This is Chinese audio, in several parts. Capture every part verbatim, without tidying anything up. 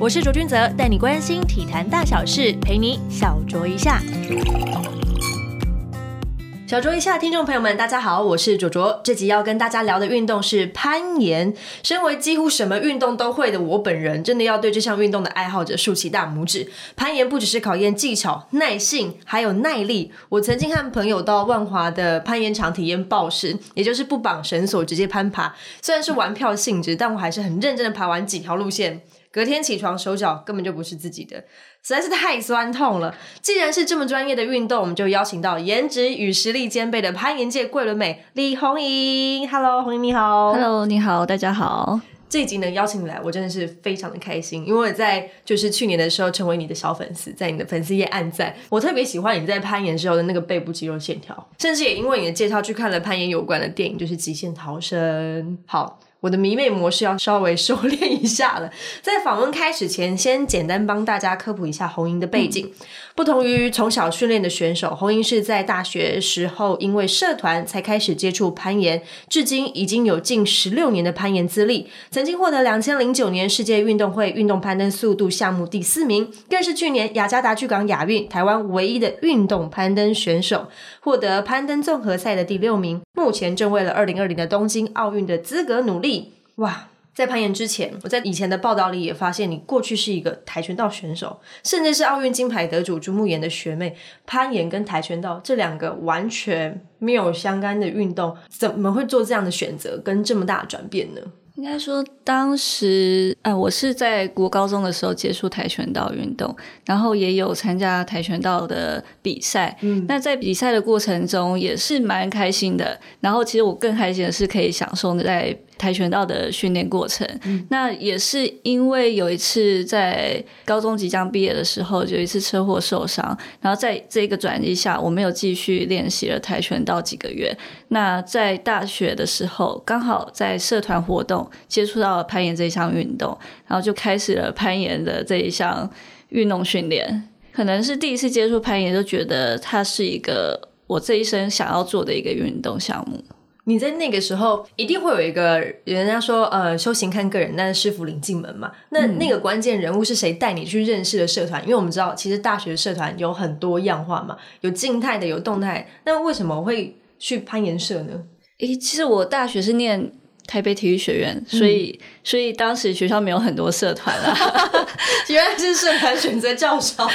我是卓君泽，带你关心体坛大小事，陪你小酌一下。小酌一下，听众朋友们大家好，我是卓卓。这集要跟大家聊的运动是攀岩。身为几乎什么运动都会的我本人，真的要对这项运动的爱好者竖起大拇指。攀岩不只是考验技巧、耐性还有耐力，我曾经和朋友到万华的攀岩场体验抱石，也就是不绑绳索直接攀爬，虽然是玩票性质，但我还是很认真的爬完几条路线，隔天起床手脚根本就不是自己的，实在是太酸痛了。既然是这么专业的运动，我们就邀请到颜值与实力兼备的攀岩界桂纶镁李红瑩。 Hello 红瑩你好。 Hello 你好，大家好。这一集呢邀请你来，我真的是非常的开心，因为我在就是去年的时候成为你的小粉丝，在你的粉丝页按赞。我特别喜欢你在攀岩时候的那个背部肌肉线条，甚至也因为你的介绍去看了攀岩有关的电影，就是极限逃生。好，我的迷妹模式要稍微收敛一下了。在访问开始前，先简单帮大家科普一下红瑩的背景。嗯、不同于从小训练的选手，红瑩是在大学时候因为社团才开始接触攀岩，至今已经有近十六年的攀岩资历，曾经获得二零零九年世界运动会运动攀登速度项目第四名，更是去年雅加达巨港亚运台湾唯一的运动攀登选手，获得攀登综合赛的第六名，目前正为了二零二零的东京奥运的资格努力。哇，在攀岩之前，我在以前的报道里也发现你过去是一个跆拳道选手，甚至是奥运金牌得主朱慕炎的学妹。攀岩跟跆拳道这两个完全没有相干的运动，怎么会做这样的选择跟这么大的转变呢？应该说当时、呃、我是在国高中的时候接触跆拳道运动，然后也有参加跆拳道的比赛、嗯、那在比赛的过程中也是蛮开心的，然后其实我更开心的是可以享受在跆拳道的训练过程、嗯、那也是因为有一次在高中即将毕业的时候有一次车祸受伤，然后在这个转机下我没有继续练习了跆拳道几个月。那在大学的时候刚好在社团活动接触到了攀岩这一项运动，然后就开始了攀岩的这一项运动训练。可能是第一次接触攀岩就觉得它是一个我这一生想要做的一个运动项目。你在那个时候一定会有一个人家说呃，修行看个人，但是师傅领进门嘛。那那个关键人物是谁带你去认识的社团？因为我们知道其实大学社团有很多样化嘛，有静态的有动态，那为什么会去攀岩社呢？诶，其实我大学是念台北体育学院，所以、嗯、所以当时学校没有很多社团啦、啊、原来是社团选择较少。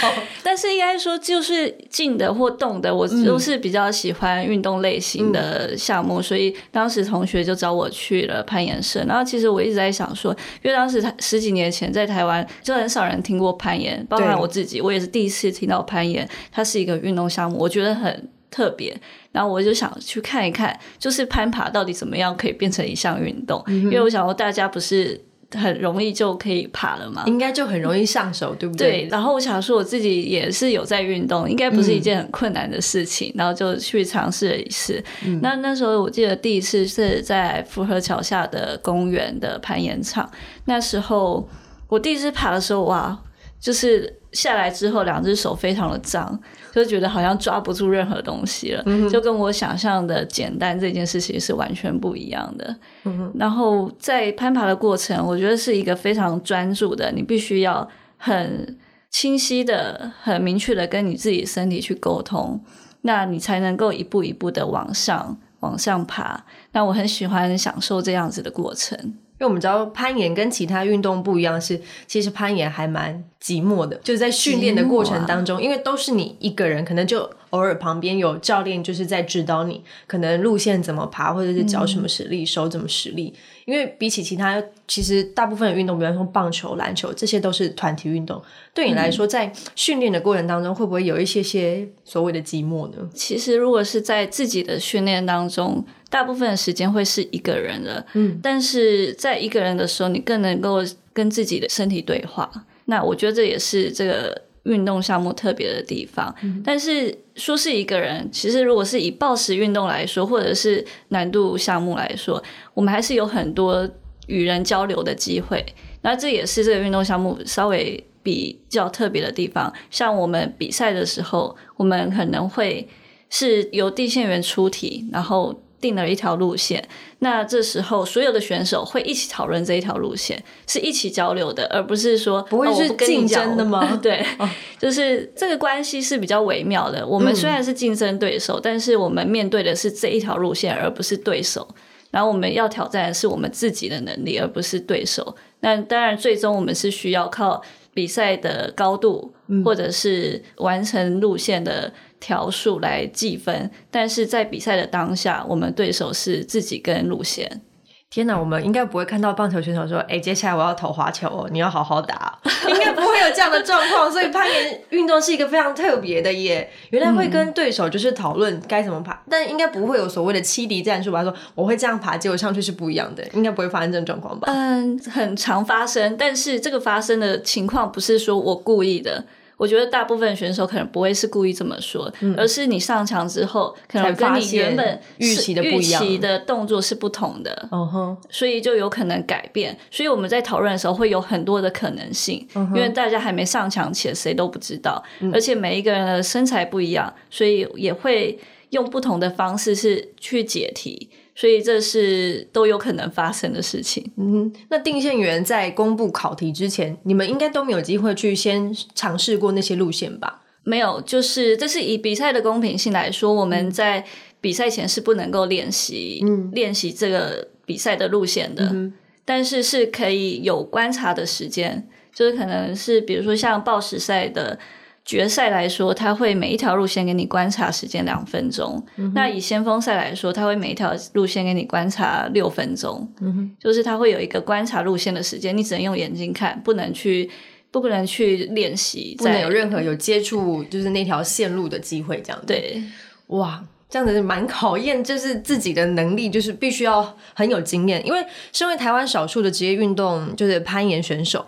但是应该说就是静的或动的我都是比较喜欢运动类型的项目、嗯、所以当时同学就找我去了攀岩社。然后其实我一直在想说，因为当时十几年前在台湾就很少人听过攀岩，包括我自己，我也是第一次听到攀岩它是一个运动项目，我觉得很特别。然后我就想去看一看就是攀爬到底怎么样可以变成一项运动、嗯、因为我想说大家不是很容易就可以爬了嘛，应该就很容易上手对不对？对，然后我想说我自己也是有在运动，应该不是一件很困难的事情、嗯、然后就去尝试了一次、嗯、那那时候我记得第一次是在福和桥下的公园的攀岩场，那时候我第一次爬的时候哇，就是下来之后两只手非常的脏，就觉得好像抓不住任何东西了、嗯、就跟我想象的简单这件事情是完全不一样的、嗯、然后在攀爬的过程我觉得是一个非常专注的，你必须要很清晰的很明确的跟你自己身体去沟通，那你才能够一步一步的往上往上爬。那我很喜欢享受这样子的过程，因为我们知道攀岩跟其他运动不一样是，其实攀岩还蛮寂寞的，就是在训练的过程当中、啊、因为都是你一个人，可能就偶尔旁边有教练就是在指导你可能路线怎么爬，或者是脚什么实力、嗯、手怎么实力。因为比起其他其实大部分的运动，比方说棒球篮球这些都是团体运动，对你来说、嗯、在训练的过程当中会不会有一些些所谓的寂寞呢？其实如果是在自己的训练当中大部分的时间会是一个人的、嗯、但是在一个人的时候你更能够跟自己的身体对话，那我觉得这也是这个运动项目特别的地方、嗯、但是说是一个人，其实如果是以抱石运动来说或者是难度项目来说，我们还是有很多与人交流的机会，那这也是这个运动项目稍微比较特别的地方。像我们比赛的时候我们可能会是由地线员出题，然后定了一条路线，那这时候所有的选手会一起讨论这一条路线，是一起交流的，而不是说不会是竞争的吗？哦、对、哦，就是这个关系是比较微妙的。我们虽然是竞争对手、嗯、但是我们面对的是这一条路线而不是对手，然后我们要挑战的是我们自己的能力而不是对手。那当然最终我们是需要靠比赛的高度、嗯、或者是完成路线的条数来计分，但是在比赛的当下我们对手是自己跟路线。天哪，我们应该不会看到棒球选手说哎、欸，接下来我要投滑球哦，你要好好打、哦、应该不会有这样的状况所以攀岩运动是一个非常特别的耶，原来会跟对手就是讨论该怎么爬、嗯、但应该不会有所谓的欺敌战术吧，说我会这样爬结果上去是不一样的，应该不会发生这种状况吧。嗯，很常发生，但是这个发生的情况不是说我故意的，我觉得大部分选手可能不会是故意这么说、嗯、而是你上场之后可能跟你原本预期的不一样，预期的动作是不同的、uh-huh. 所以就有可能改变，所以我们在讨论的时候会有很多的可能性、uh-huh. 因为大家还没上场前谁都不知道、嗯、而且每一个人的身材不一样，所以也会用不同的方式是去解题，所以这是都有可能发生的事情。嗯，那定线员在公布考题之前，你们应该都没有机会去先尝试过那些路线吧？没有，就是这是以比赛的公平性来说，我们在比赛前是不能够练习、嗯、练习这个比赛的路线的、嗯、但是是可以有观察的时间，就是可能是比如说像报时赛的决赛来说，它会每一条路线给你观察时间两分钟、嗯、那以先锋赛来说，它会每一条路线给你观察六分钟、嗯、就是它会有一个观察路线的时间，你只能用眼睛看，不能去不可能去练习，不能有任何有接触就是那条线路的机会这样子。对，哇，这样子蛮考验就是自己的能力，就是必须要很有经验，因为身为台湾少数的职业运动就是攀岩选手，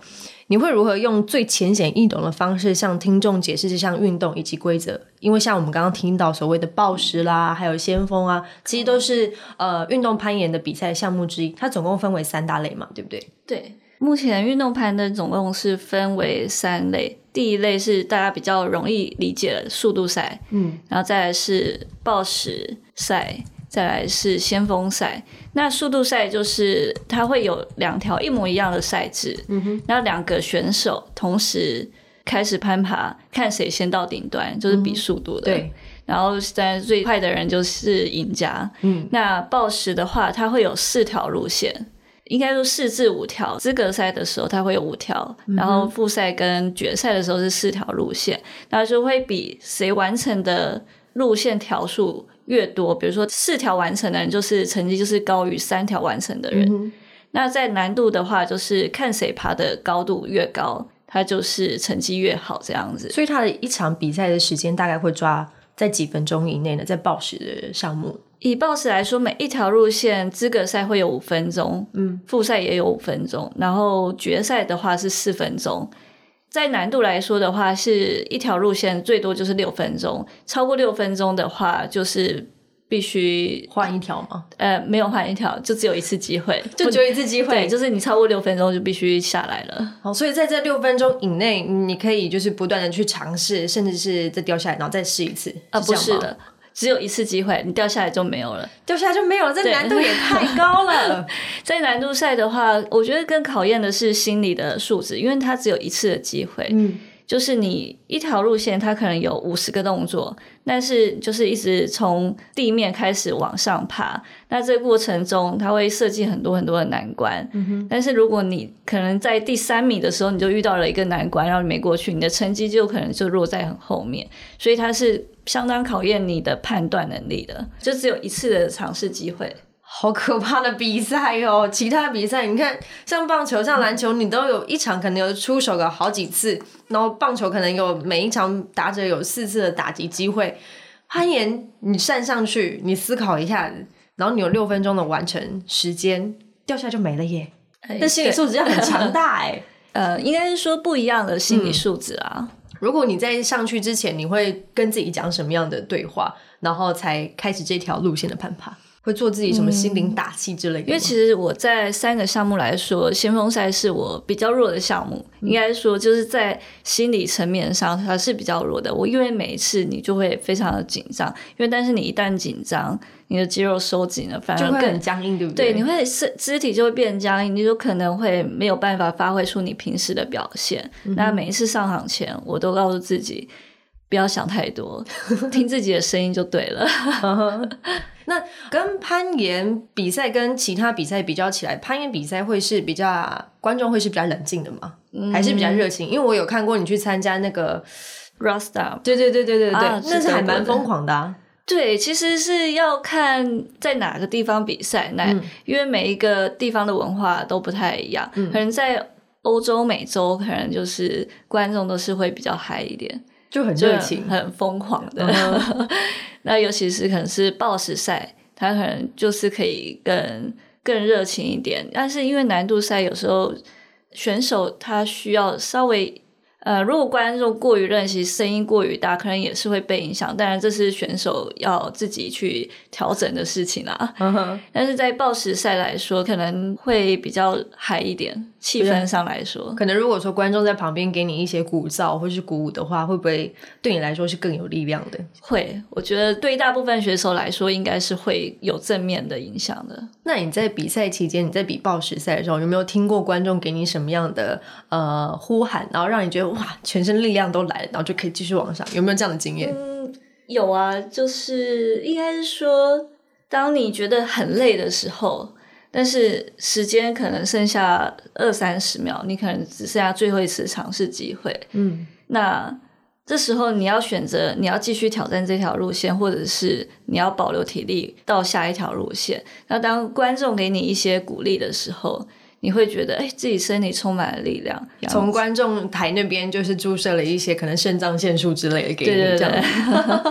你会如何用最浅显易懂的方式向听众解释这项运动以及规则？因为像我们刚刚听到所谓的抱石啦，还有先锋啊，其实都是呃运动攀岩的比赛项目之一，它总共分为三大类嘛，对不对？对，目前运动攀登总共是分为三类，第一类是大家比较容易理解的速度赛，嗯，然后再来是抱石赛，再来是先锋赛。那速度赛就是它会有两条一模一样的赛制、嗯、哼，然后两个选手同时开始攀爬，看谁先到顶端，就是比速度的、嗯、对，然后在最快的人就是赢家、嗯、那抱石的话它会有四条路线，应该说四至五条，资格赛的时候它会有五条、嗯、然后复赛跟决赛的时候是四条路线，然后就会比谁完成的路线条数越多，比如说四条完成的人就是成绩就是高于三条完成的人、嗯、那在难度的话就是看谁爬的高度越高，他就是成绩越好这样子。所以他的一场比赛的时间大概会抓在几分钟以内呢？在抱石的项目，以抱石来说，每一条路线资格赛会有五分钟、嗯、复赛也有五分钟，然后决赛的话是四分钟。在难度来说的话，是一条路线最多就是六分钟，超过六分钟的话就是必须换一条吗？呃，没有换一条，就只有一次机会，就只有一次机会。对，就是你超过六分钟就必须下来了。好，所以在这六分钟以内，你可以就是不断的去尝试，甚至是再掉下来然后再试一次。啊，不是的，只有一次机会，你掉下来就没有了，掉下来就没有了，这难度也太高了。在难度赛的话，我觉得更考验的是心理的素质，因为它只有一次的机会。嗯，就是你一条路线它可能有五十个动作，但是就是一直从地面开始往上爬，那这个过程中它会设计很多很多的难关、嗯、但是如果你可能在第三米的时候你就遇到了一个难关，然后你没过去，你的成绩就可能就落在很后面，所以它是相当考验你的判断能力的，就只有一次的尝试机会。好可怕的比赛哦！其他比赛你看，像棒球、像篮球，你都有一场可能有出手个好几次，然后棒球可能有每一场打者有四次的打击机会。攀岩，你站上去，你思考一下，然后你有六分钟的完成时间，掉下就没了耶！哎、但心理素质要很强大哎。呃，应该是说不一样的心理素质啊、嗯。如果你在上去之前，你会跟自己讲什么样的对话，然后才开始这条路线的攀爬？会做自己什么心灵打气之类的、嗯、因为其实我在三个项目来说，先锋赛是我比较弱的项目、嗯、应该说就是在心理层面上它是比较弱的。我因为每一次你就会非常的紧张，因为但是你一旦紧张你的肌肉收紧了，反而更就会很僵硬，对不对？对，你会肢体就会变僵硬，你就可能会没有办法发挥出你平时的表现、嗯、那每一次上场前我都告诉自己不要想太多，听自己的声音就对了。uh-huh. 那跟攀岩比赛跟其他比赛比较起来，攀岩比赛会是比较观众会是比较冷静的吗、嗯、还是比较热情？因为我有看过你去参加那个 Roast up， 对对对对对对、啊，那是还蛮疯狂的啊。对，其实是要看在哪个地方比赛、嗯、因为每一个地方的文化都不太一样、嗯、可能在欧洲美洲可能就是观众都是会比较嗨一点，就很热情很疯狂的、uh-huh. 那尤其是可能是暴食赛，它可能就是可以更更热情一点，但是因为难度赛有时候选手他需要稍微呃，如果观众过于任性，声音过于大，可能也是会被影响，当然这是选手要自己去调整的事情啦、uh-huh. 但是在暴食赛来说可能会比较嗨一点，气氛上来说，可能如果说观众在旁边给你一些鼓噪或是鼓舞的话，会不会对你来说是更有力量的？会，我觉得对大部分选手来说应该是会有正面的影响的。那你在比赛期间，你在比暴食赛的时候，有没有听过观众给你什么样的呃呼喊，然后让你觉得哇全身力量都来了，然后就可以继续往上？有没有这样的经验？嗯，有啊，就是应该是说当你觉得很累的时候，但是时间可能剩下二三十秒，你可能只剩下最后一次尝试机会。嗯，那这时候你要选择你要继续挑战这条路线，或者是你要保留体力到下一条路线。那当观众给你一些鼓励的时候，你会觉得哎，自己身体充满了力量。从观众台那边就是注射了一些可能肾脏腺素之类的给你，对对对，这样。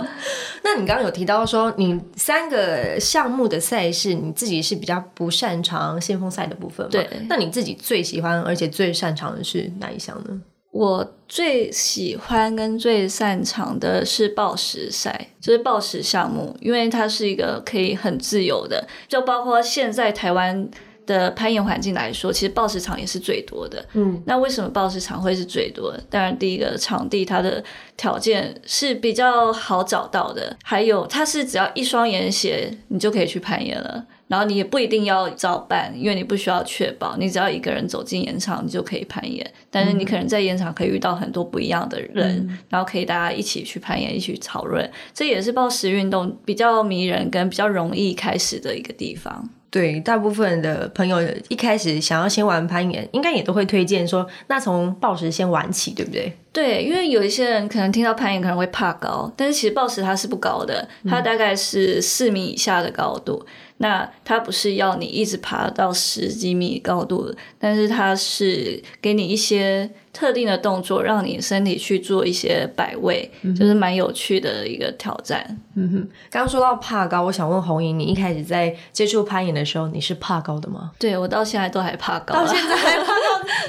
那你刚刚有提到说你三个项目的赛事你自己是比较不擅长先锋赛的部分吗？对。那你自己最喜欢而且最擅长的是哪一项呢？我最喜欢跟最擅长的是暴食赛，就是暴食项目，因为它是一个可以很自由的，就包括现在台湾的攀岩环境来说，其实暴食场也是最多的。嗯，那为什么暴食场会是最多的？当然第一个场地它的条件是比较好找到的，还有它是只要一双岩鞋你就可以去攀岩了，然后你也不一定要找伴，因为你不需要确保，你只要一个人走进岩场你就可以攀岩，但是你可能在岩场可以遇到很多不一样的人、嗯、然后可以大家一起去攀岩一起讨论，这也是暴食运动比较迷人跟比较容易开始的一个地方。对，大部分的朋友一开始想要先玩攀岩应该也都会推荐说那从暴食先玩起，对不对？对，因为有一些人可能听到攀岩可能会怕高，但是其实暴食它是不高的，它大概是四米以下的高度、嗯、那它不是要你一直爬到十几米高度，但是它是给你一些特定的动作让你身体去做一些摆位、嗯、就是蛮有趣的一个挑战。嗯哼，刚刚说到怕高，我想问虹瑩，你一开始在接触攀岩的时候你是怕高的吗？对，我到现在都还怕高，到现在还怕高。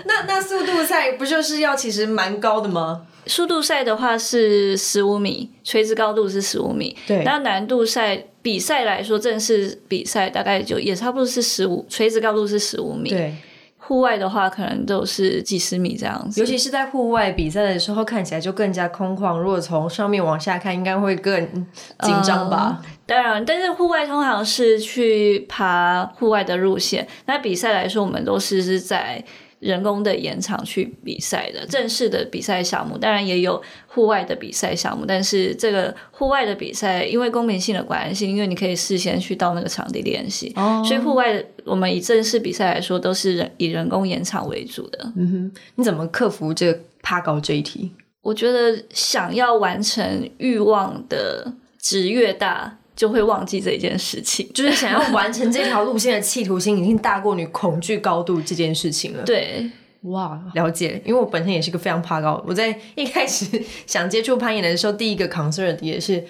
那那速度赛不就是要其实蛮高的吗？速度赛的话是十五米，垂直高度是十五米，对。那难度赛比赛来说，正式比赛大概就也差不多是十五，垂直高度是十五米，对。户外的话可能都是几十米这样子，尤其是在户外比赛的时候看起来就更加空旷，如果从上面往下看应该会更紧张吧、嗯、当然，但是户外通常是去爬户外的路线，那比赛来说我们都是是在人工的岩场去比赛的，正式的比赛项目当然也有户外的比赛项目，但是这个户外的比赛因为公平性的关系，因为你可以事先去到那个场地练习、oh. 所以户外的我们以正式比赛来说都是人以人工岩场为主的。嗯哼，你怎么克服这怕高这一题？我觉得想要完成欲望的值越大就会忘记这件事情，就是想要完成这条路线的企图心已经大过你恐惧高度这件事情了。对，哇，了解。因为我本身也是个非常怕高，我在一开始想接触攀岩的时候第一个 concern 也是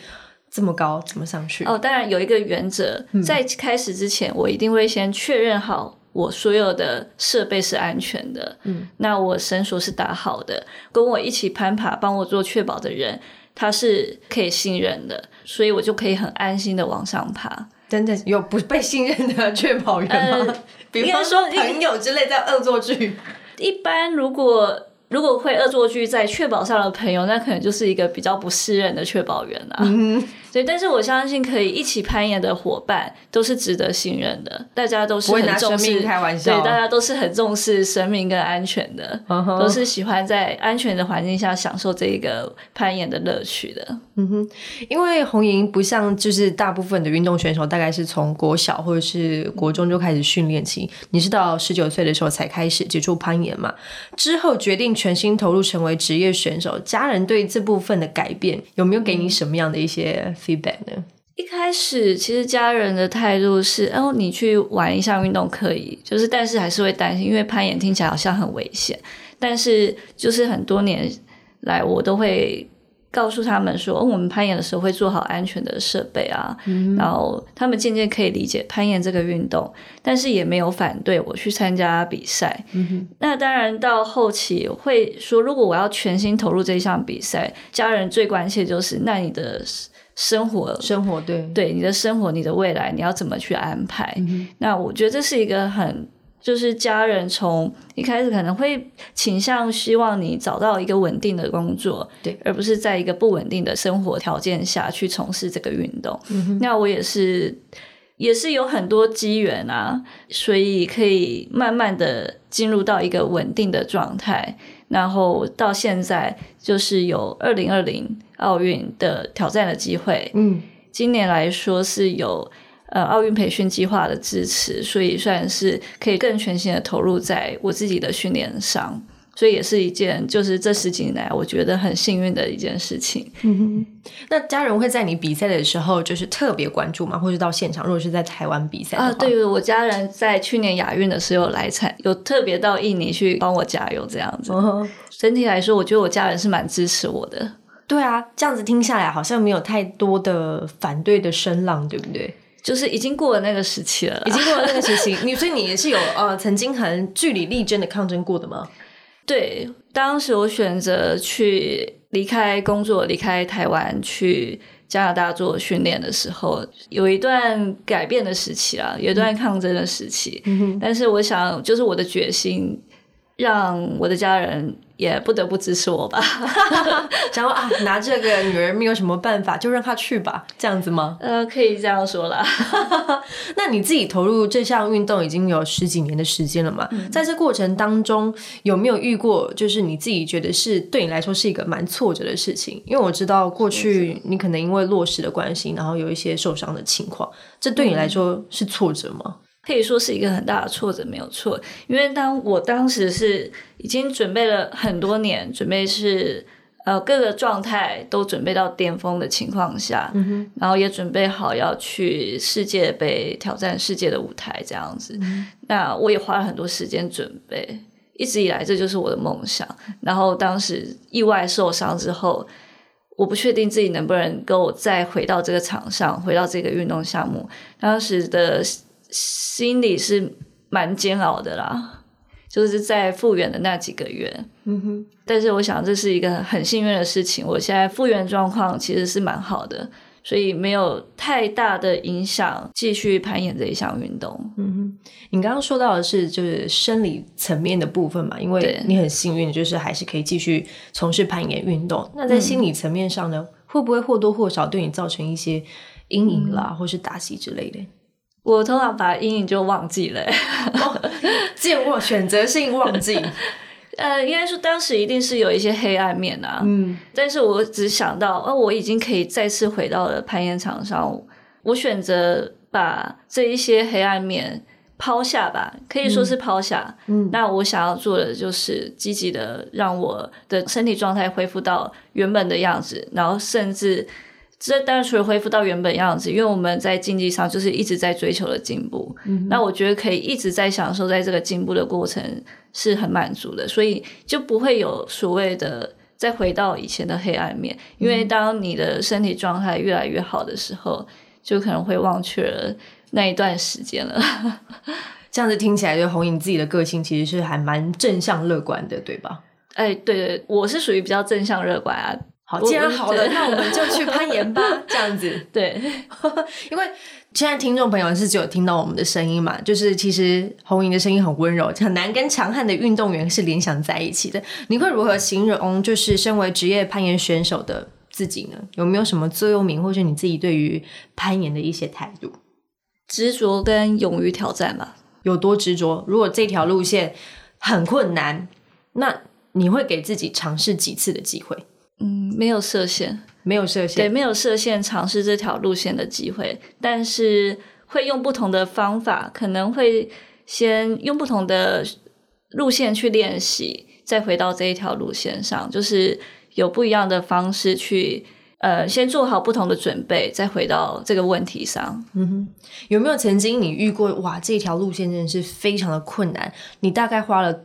这么高怎么上去。哦，当然有一个原则、嗯、在开始之前我一定会先确认好我所有的设备是安全的，嗯，那我绳索是打好的，跟我一起攀爬帮我做确保的人他是可以信任的，所以我就可以很安心的往上爬。真的有不被信任的确保人吗？呃、比方说朋友之类在恶作剧。一般如果如果会恶作剧在确保上的朋友，那可能就是一个比较不适任的确保员啦、啊嗯、所以但是我相信可以一起攀岩的伙伴都是值得信任的，大家都是很重视，不会拿生命开玩笑，对，大家都是很重视生命跟安全的、uh-huh. 都是喜欢在安全的环境下享受这个攀岩的乐趣的、嗯、哼，因为红莹不像就是大部分的运动选手大概是从国小或者是国中就开始训练期，你是到十九岁的时候才开始接触攀岩嘛，之后决定全心投入成为职业选手，家人对这部分的改变有没有给你什么样的一些 feedback 呢？一开始其实家人的态度是哦，你去玩一项运动可以，就是但是还是会担心，因为攀岩听起来好像很危险，但是就是很多年来我都会告诉他们说、哦、我们攀岩的时候会做好安全的设备啊、嗯、然后他们渐渐可以理解攀岩这个运动，但是也没有反对我去参加比赛、嗯、那当然到后期会说如果我要全心投入这一项比赛，家人最关切就是那你的生活生活对对你的生活你的未来你要怎么去安排、嗯、那我觉得这是一个很就是家人从一开始可能会倾向希望你找到一个稳定的工作，对，而不是在一个不稳定的生活条件下去从事这个运动、嗯、那我也是也是有很多机缘啊，所以可以慢慢的进入到一个稳定的状态，然后到现在就是有二零二零奥运的挑战的机会，嗯，今年来说是有呃，奥运培训计划的支持，所以算是可以更全心的投入在我自己的训练上，所以也是一件就是这十几年来我觉得很幸运的一件事情、嗯、哼，那家人会在你比赛的时候就是特别关注吗？或是到现场如果是在台湾比赛的话、啊、对，我家人在去年亚运的时候来参有特别到印尼去帮我加油这样子、哦、整体来说我觉得我家人是蛮支持我的。对啊，这样子听下来好像没有太多的反对的声浪，对不对？就是已经过了那个时期了，已经过了那个时期。你所以你也是有呃曾经很据理力争的抗争过的吗？对，当时我选择去离开工作，离开台湾去加拿大做训练的时候，有一段改变的时期啦，有一段抗争的时期、嗯、但是我想就是我的决心让我的家人也不得不支持我吧。然后啊，拿这个女儿没有什么办法，就让她去吧，这样子吗？呃，可以这样说啦。那你自己投入这项运动已经有十几年的时间了嘛、嗯、在这过程当中有没有遇过就是你自己觉得是对你来说是一个蛮挫折的事情？因为我知道过去你可能因为落实的关系然后有一些受伤的情况，这对你来说是挫折吗？嗯，可以说是一个很大的挫折，没有错。因为当我当时是已经准备了很多年，准备是呃各个状态都准备到巅峰的情况下、嗯、然后也准备好要去世界杯挑战世界的舞台这样子、嗯、那我也花了很多时间准备，一直以来这就是我的梦想。然后当时意外受伤之后，我不确定自己能不能够再回到这个场上，回到这个运动项目，当时的心里是蛮煎熬的啦，就是在复原的那几个月、嗯、哼，但是我想这是一个很幸运的事情，我现在复原状况其实是蛮好的，所以没有太大的影响继续攀岩这一项运动。嗯哼，你刚刚说到的是就是生理层面的部分嘛，因为你很幸运就是还是可以继续从事攀岩运动，那在心理层面上呢、嗯、会不会或多或少对你造成一些阴影啦、嗯、或是打击之类的？我通常把阴影就忘记了、欸哦、健忘，选择性忘记。呃，应该说当时一定是有一些黑暗面啊，嗯，但是我只想到、呃、我已经可以再次回到了攀岩场上，我选择把这一些黑暗面抛下吧，可以说是抛下、嗯、那我想要做的就是积极的让我的身体状态恢复到原本的样子，然后甚至这当然除了恢复到原本样子，因为我们在竞技上就是一直在追求的进步、嗯、那我觉得可以一直在享受在这个进步的过程是很满足的，所以就不会有所谓的再回到以前的黑暗面，因为当你的身体状态越来越好的时候，就可能会忘却了那一段时间了。这样子听起来就红颖自己的个性其实是还蛮正向乐观的，对吧？哎、欸，对对，我是属于比较正向乐观啊。好，既然好了，那我们就去攀岩吧，这样子。对，因为现在听众朋友是只有听到我们的声音嘛，就是其实红颖的声音很温柔，很难跟强悍的运动员是联想在一起的。你会如何形容就是身为职业攀岩选手的自己呢？有没有什么座右铭，或是你自己对于攀岩的一些态度？执着跟勇于挑战吧。有多执着？如果这条路线很困难，那你会给自己尝试几次的机会？嗯，没有设限，没有设限，对，没有设限尝试这条路线的机会，但是会用不同的方法，可能会先用不同的路线去练习，再回到这一条路线上，就是有不一样的方式去呃，先做好不同的准备，再回到这个问题上。嗯哼，有没有曾经你遇过哇，这条路线真的是非常的困难，你大概花了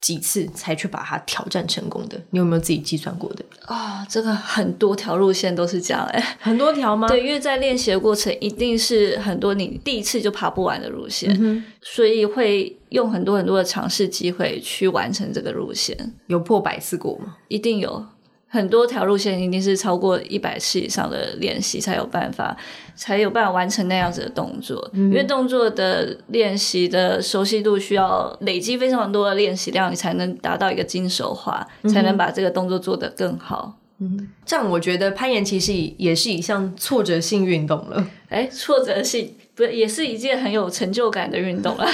几次才去把它挑战成功的？你有没有自己计算过的？啊、哦，这个很多条路线都是这样哎、欸，很多条吗？对，因为在练习的过程，一定是很多你第一次就爬不完的路线，嗯、所以会用很多很多的尝试机会去完成这个路线。有破百次过吗？一定有。很多条路线一定是超过一百次以上的练习才有办法才有办法完成那样子的动作、嗯、因为动作的练习的熟悉度需要累积非常多的练习量，你才能达到一个精熟化、嗯、才能把这个动作做得更好。嗯，这样我觉得攀岩其实也是一项挫折性运动了。哎，挫折性不是也是一件很有成就感的运动啊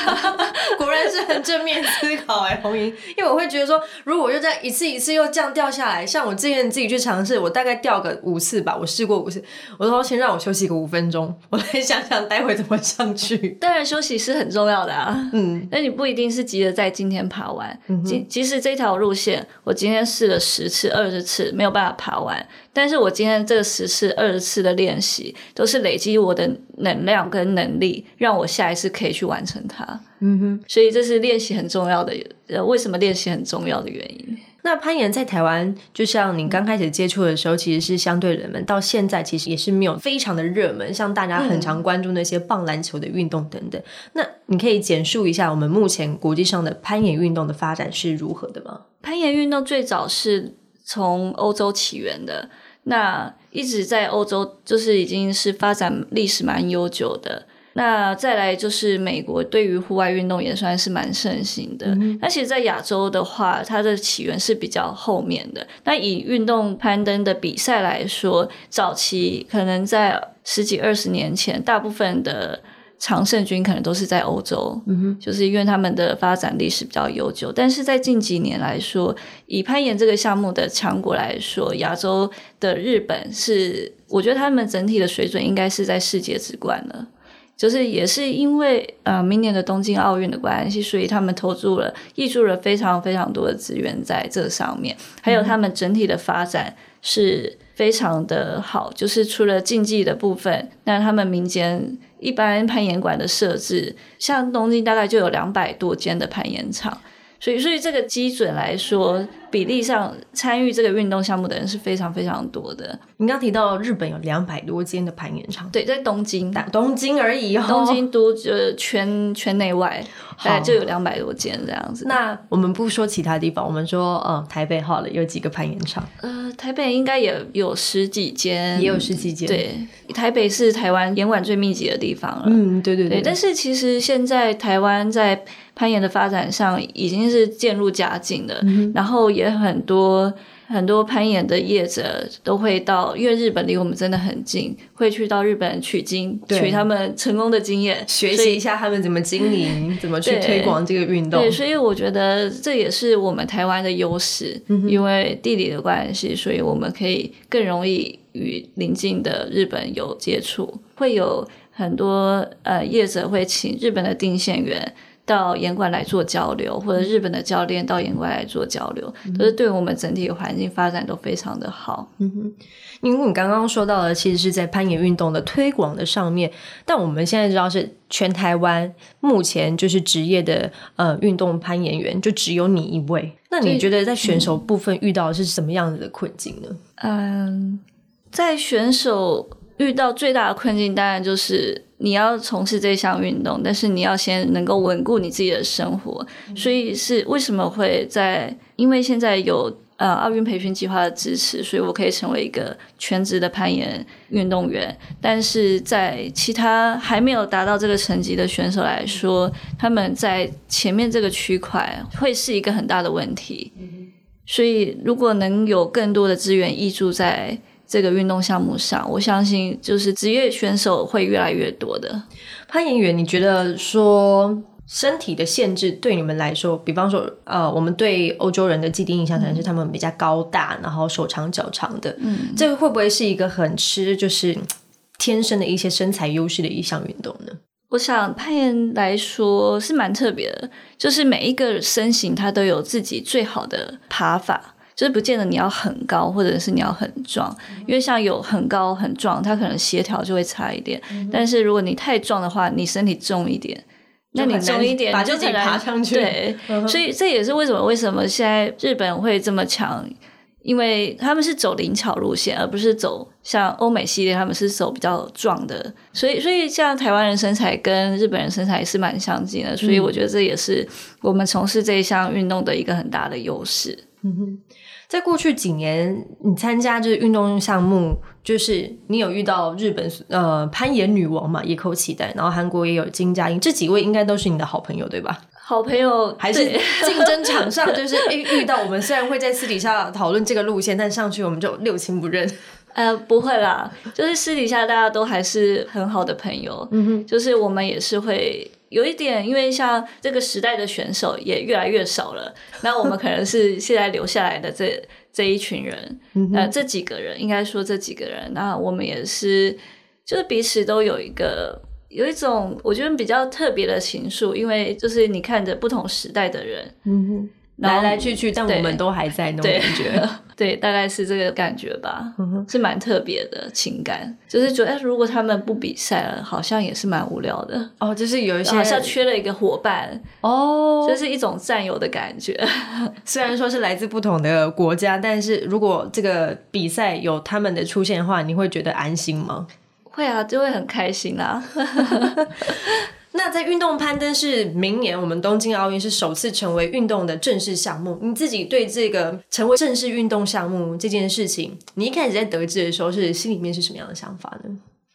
果然是很正面思考哎、欸，红颖，因为我会觉得说，如果我就这样一次一次又这样掉下来，像我之前自己去尝试，我大概掉个五次吧，我试过五次，我说先让我休息个五分钟，我来想想待会怎么上去。当然休息是很重要的啊，嗯，但你不一定是急着在今天爬完，嗯、即即使这条路线我今天试了十次、二十次没有办法爬完，但是我今天这十次、二十次的练习都是累积我的能量跟能力，让我下一次可以去完成它。嗯哼，所以这是练习很重要的，呃，为什么练习很重要的原因。那攀岩在台湾，就像你刚开始接触的时候，其实是相对冷门，到现在其实也是没有非常的热门，像大家很常关注那些棒篮球的运动等等。嗯、那你可以简述一下我们目前国际上的攀岩运动的发展是如何的吗？攀岩运动最早是从欧洲起源的，那一直在欧洲就是已经是发展历史蛮悠久的。那再来就是美国对于户外运动也算是蛮盛行的，那、嗯、其实在亚洲的话，它的起源是比较后面的。那以运动攀登的比赛来说，早期可能在十几二十年前，大部分的常胜军可能都是在欧洲、嗯、就是因为他们的发展历史比较悠久。但是在近几年来说，以攀岩这个项目的强国来说，亚洲的日本是我觉得他们整体的水准应该是在世界之冠了，就是也是因为呃明年的东京奥运的关系，所以他们投注了挹注了非常非常多的资源在这上面，还有他们整体的发展是非常的好，就是除了竞技的部分，那他们民间一般攀岩馆的设置，像东京大概就有两百多间的攀岩场，所以所以这个基准来说，比例上参与这个运动项目的人是非常非常多的。你刚提到日本有两百多间的攀岩场，对，在东京，东京而已哦，东京都就全全内外，哎，就有两百多间这样子。那我们不说其他地方，我们说呃、嗯、台北好了，有几个攀岩场？呃，台北应该也有十几间，也有十几间。对，台北是台湾岩馆最密集的地方了。嗯，对对 对, 对。但是其实现在台湾在攀岩的发展上已经是渐入佳境的、嗯、然后也很多很多攀岩的业者都会到，因为日本离我们真的很近，会去到日本取经，取他们成功的经验，学习一下他们怎么经营怎么去推广这个运动。对，所以我觉得这也是我们台湾的优势、嗯、因为地理的关系，所以我们可以更容易与邻近的日本有接触，会有很多呃业者会请日本的定线员到岩馆来做交流，或者日本的教练到岩馆来做交流，都是对我们整体的环境发展都非常的好。嗯哼，因为你刚刚说到的其实是在攀岩运动的推广的上面，但我们现在知道是全台湾目前就是职业的呃运动攀岩员就只有你一位，那你觉得在选手部分遇到的是什么样子的困境呢？嗯，在选手遇到最大的困境当然就是你要从事这项运动，但是你要先能够稳固你自己的生活。所以是为什么会在，因为现在有呃奥运培训计划的支持，所以我可以成为一个全职的攀岩运动员。但是在其他还没有达到这个成绩的选手来说，他们在前面这个区块会是一个很大的问题。所以如果能有更多的资源挹注在这个运动项目上，我相信就是职业选手会越来越多的。攀岩员，你觉得说身体的限制对你们来说，比方说呃，我们对欧洲人的既定印象可能是他们比较高大，然后手长脚长的，嗯，这会不会是一个很吃就是天生的一些身材优势的一项运动呢？我想攀岩来说是蛮特别的，就是每一个身形它都有自己最好的爬法，就是不见得你要很高或者是你要很壮，因为像有很高很壮它可能协调就会差一点，嗯，但是如果你太壮的话，你身体重一点，那你重一点把自己爬上去，对，嗯，所以这也是为什么为什么现在日本会这么强，因为他们是走灵巧路线，而不是走像欧美系列，他们是走比较壮的，所以所以像台湾人身材跟日本人身材是蛮相近的，所以我觉得这也是我们从事这一项运动的一个很大的优势。嗯哼，在过去几年你参加这运动项目，就是你有遇到日本呃攀岩女王嘛，野口启代，然后韩国也有金佳英，这几位应该都是你的好朋友对吧？好朋友还是竞争场上就是遇到我们虽然会在私底下讨论这个路线，但上去我们就六亲不认。呃，不会啦，就是私底下大家都还是很好的朋友，嗯哼，就是我们也是会有一点，因为像这个时代的选手也越来越少了，那我们可能是现在留下来的这这一群人，那这几个人应该说这几个人，那我们也是就是彼此都有一个有一种我觉得比较特别的情愫，因为就是你看着不同时代的人，嗯哼，来来去去，但我们都还在那种感觉， 对， 对，大概是这个感觉吧，嗯，是蛮特别的情感，就是觉得如果他们不比赛了好像也是蛮无聊的哦，就是有一些好像缺了一个伙伴哦，这是一种占有的感觉，虽然说是来自不同的国家，但是如果这个比赛有他们的出现的话，你会觉得安心吗？会啊，就会很开心啦，啊。那在运动攀登是明年我们东京奥运是首次成为运动的正式项目，你自己对这个成为正式运动项目这件事情，你一开始在得知的时候是心里面是什么样的想法呢？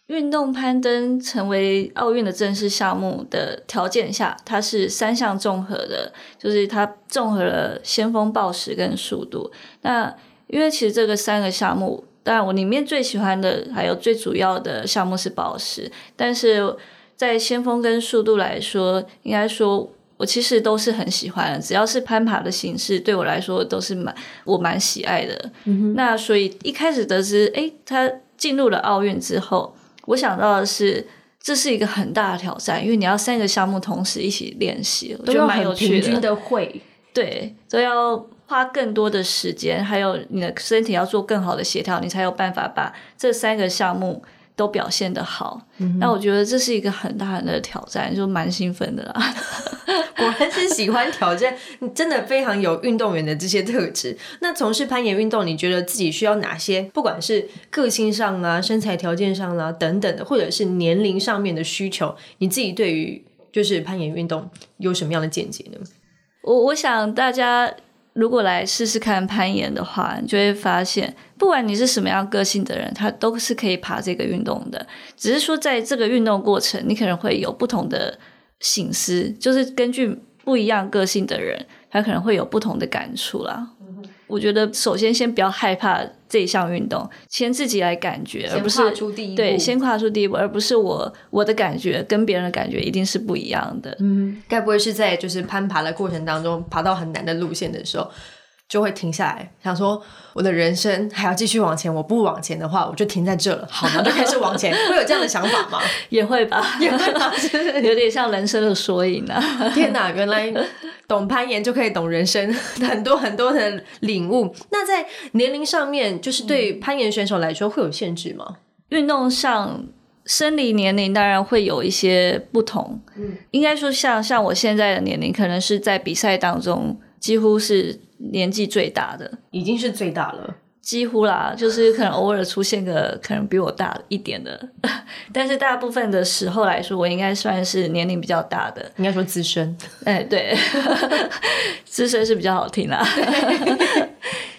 运动攀登成为奥运的正式项目的条件下，它是三项综合的，就是它综合了先锋、抱石跟速度。那因为其实这个三个项目，当然我里面最喜欢的还有最主要的项目是抱石，但是在先锋跟速度来说，应该说我其实都是很喜欢的，只要是攀爬的形式对我来说都是蛮我蛮喜爱的，嗯，那所以一开始得知诶他进入了奥运之后，我想到的是这是一个很大的挑战，因为你要三个项目同时一起练习，我觉得蛮有趣的，都要很平均的会，对，都要花更多的时间，还有你的身体要做更好的协调，你才有办法把这三个项目都表现得好，嗯，那我觉得这是一个很大的挑战，就蛮兴奋的啦。果然是喜欢挑战，你真的非常有运动员的这些特质。那从事攀岩运动，你觉得自己需要哪些，不管是个性上啊、身材条件上啊等等的，或者是年龄上面的需求，你自己对于就是攀岩运动有什么样的见解呢？我我想大家如果来试试看攀岩的话，你就会发现不管你是什么样个性的人，他都是可以爬这个运动的，只是说在这个运动过程你可能会有不同的省思，就是根据不一样个性的人他可能会有不同的感触啦，嗯，我觉得首先先不要害怕这一项运动，先自己来感觉，而不是先跨出第一步，对，先跨出第一步，而不是我我的感觉跟别人的感觉一定是不一样的，嗯，该不会是在就是攀爬的过程当中爬到很难的路线的时候就会停下来想说我的人生还要继续往前，我不往前的话我就停在这了，好吗？就开始往前。会有这样的想法吗？也会吧，也会吧，有点像人生的缩影啊。天哪，原来懂攀岩就可以懂人生，很多很多的领悟。那在年龄上面，就是对攀岩选手来说会有限制吗？运动上生理年龄当然会有一些不同，嗯，应该说像像我现在的年龄可能是在比赛当中几乎是年纪最大的，已经是最大了，几乎啦，就是可能偶尔出现个可能比我大一点的，但是大部分的时候来说，我应该算是年龄比较大的，应该说资深。哎，对，资深是比较好听啦。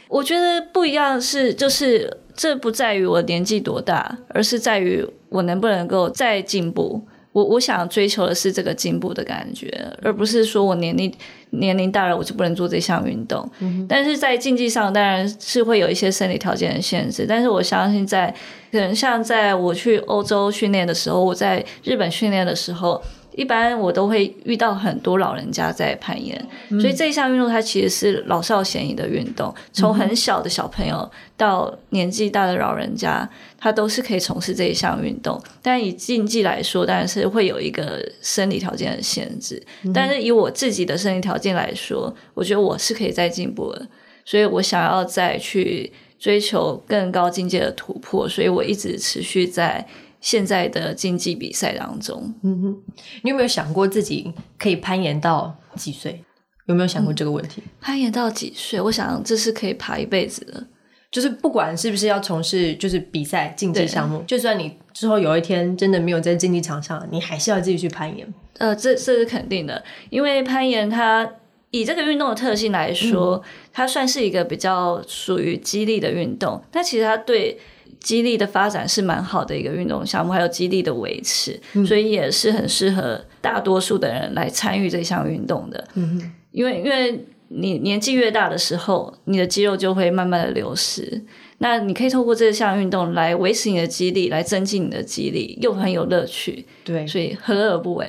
我觉得不一样是，就是这不在于我年纪多大，而是在于我能不能够再进步。我我想追求的是这个进步的感觉，而不是说我年龄年龄大了我就不能做这项运动、嗯、但是在竞技上当然是会有一些生理条件的限制，但是我相信在可能像在我去欧洲训练的时候，我在日本训练的时候，一般我都会遇到很多老人家在攀岩、嗯、所以这项运动它其实是老少咸宜的运动，从很小的小朋友到年纪大的老人家，他都是可以从事这一项运动。但以竞技来说当然是会有一个生理条件的限制、嗯、但是以我自己的生理条件来说，我觉得我是可以再进步的，所以我想要再去追求更高境界的突破，所以我一直持续在现在的竞技比赛当中。嗯哼，你有没有想过自己可以攀岩到几岁？有没有想过这个问题、嗯、攀岩到几岁？我想这是可以爬一辈子的，就是不管是不是要从事就是比赛竞技项目，就算你之后有一天真的没有在竞技场上，你还是要继续去攀岩。呃，这这是肯定的，因为攀岩它以这个运动的特性来说、嗯、它算是一个比较属于肌力的运动，但其实它对肌力的发展是蛮好的一个运动项目，还有肌力的维持、嗯、所以也是很适合大多数的人来参与这项运动的、嗯、因为因为你年纪越大的时候，你的肌肉就会慢慢的流失，那你可以透过这项运动来维持你的肌力，来增进你的肌力，又很有乐趣。对，所以何乐而不为？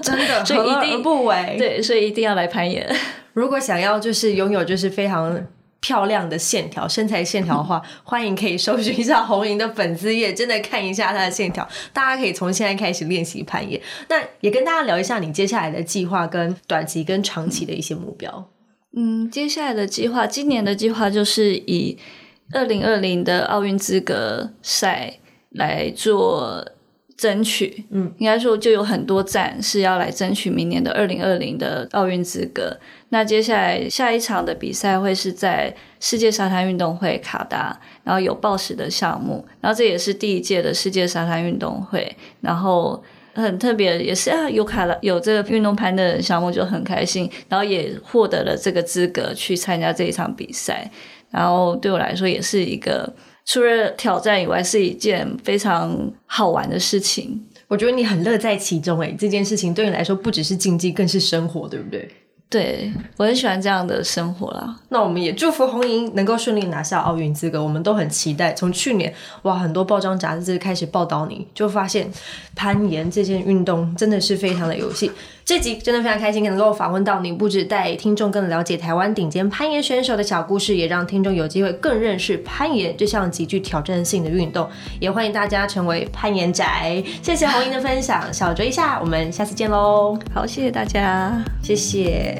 真的何乐而不为。对，所以一定要来攀岩。如果想要就是拥有就是非常漂亮的线条，身材线条的话，欢迎可以搜寻一下红莹的粉丝页，真的看一下她的线条，大家可以从现在开始练习攀岩。那也跟大家聊一下你接下来的计划跟短期跟长期的一些目标。嗯，接下来的计划，今年的计划就是以二零二零的奥运资格赛来做争取，嗯，应该说就有很多站是要来争取明年的二零二零的奥运资格。那接下来下一场的比赛会是在世界沙滩运动会卡达，然后有抱石的项目，然后这也是第一届的世界沙滩运动会，然后很特别也是啊，有卡达有这个运动攀的项目就很开心，然后也获得了这个资格去参加这一场比赛，然后对我来说也是一个除了挑战以外是一件非常好玩的事情。我觉得你很乐在其中耶，这件事情对你来说不只是竞技，更是生活，对不对？对，我很喜欢这样的生活啦。那我们也祝福红莹能够顺利拿下奥运资格，我们都很期待。从去年哇，很多报章杂志开始报道你，就发现攀岩这件运动真的是非常的有戏。这集真的非常开心能够访问到你，不只带听众更了解台湾顶尖攀岩选手的小故事，也让听众有机会更认识攀岩这项极具挑战性的运动，也欢迎大家成为攀岩宅。谢谢红莹的分享，小酌一下，我们下次见咯。好，谢谢大家，谢谢。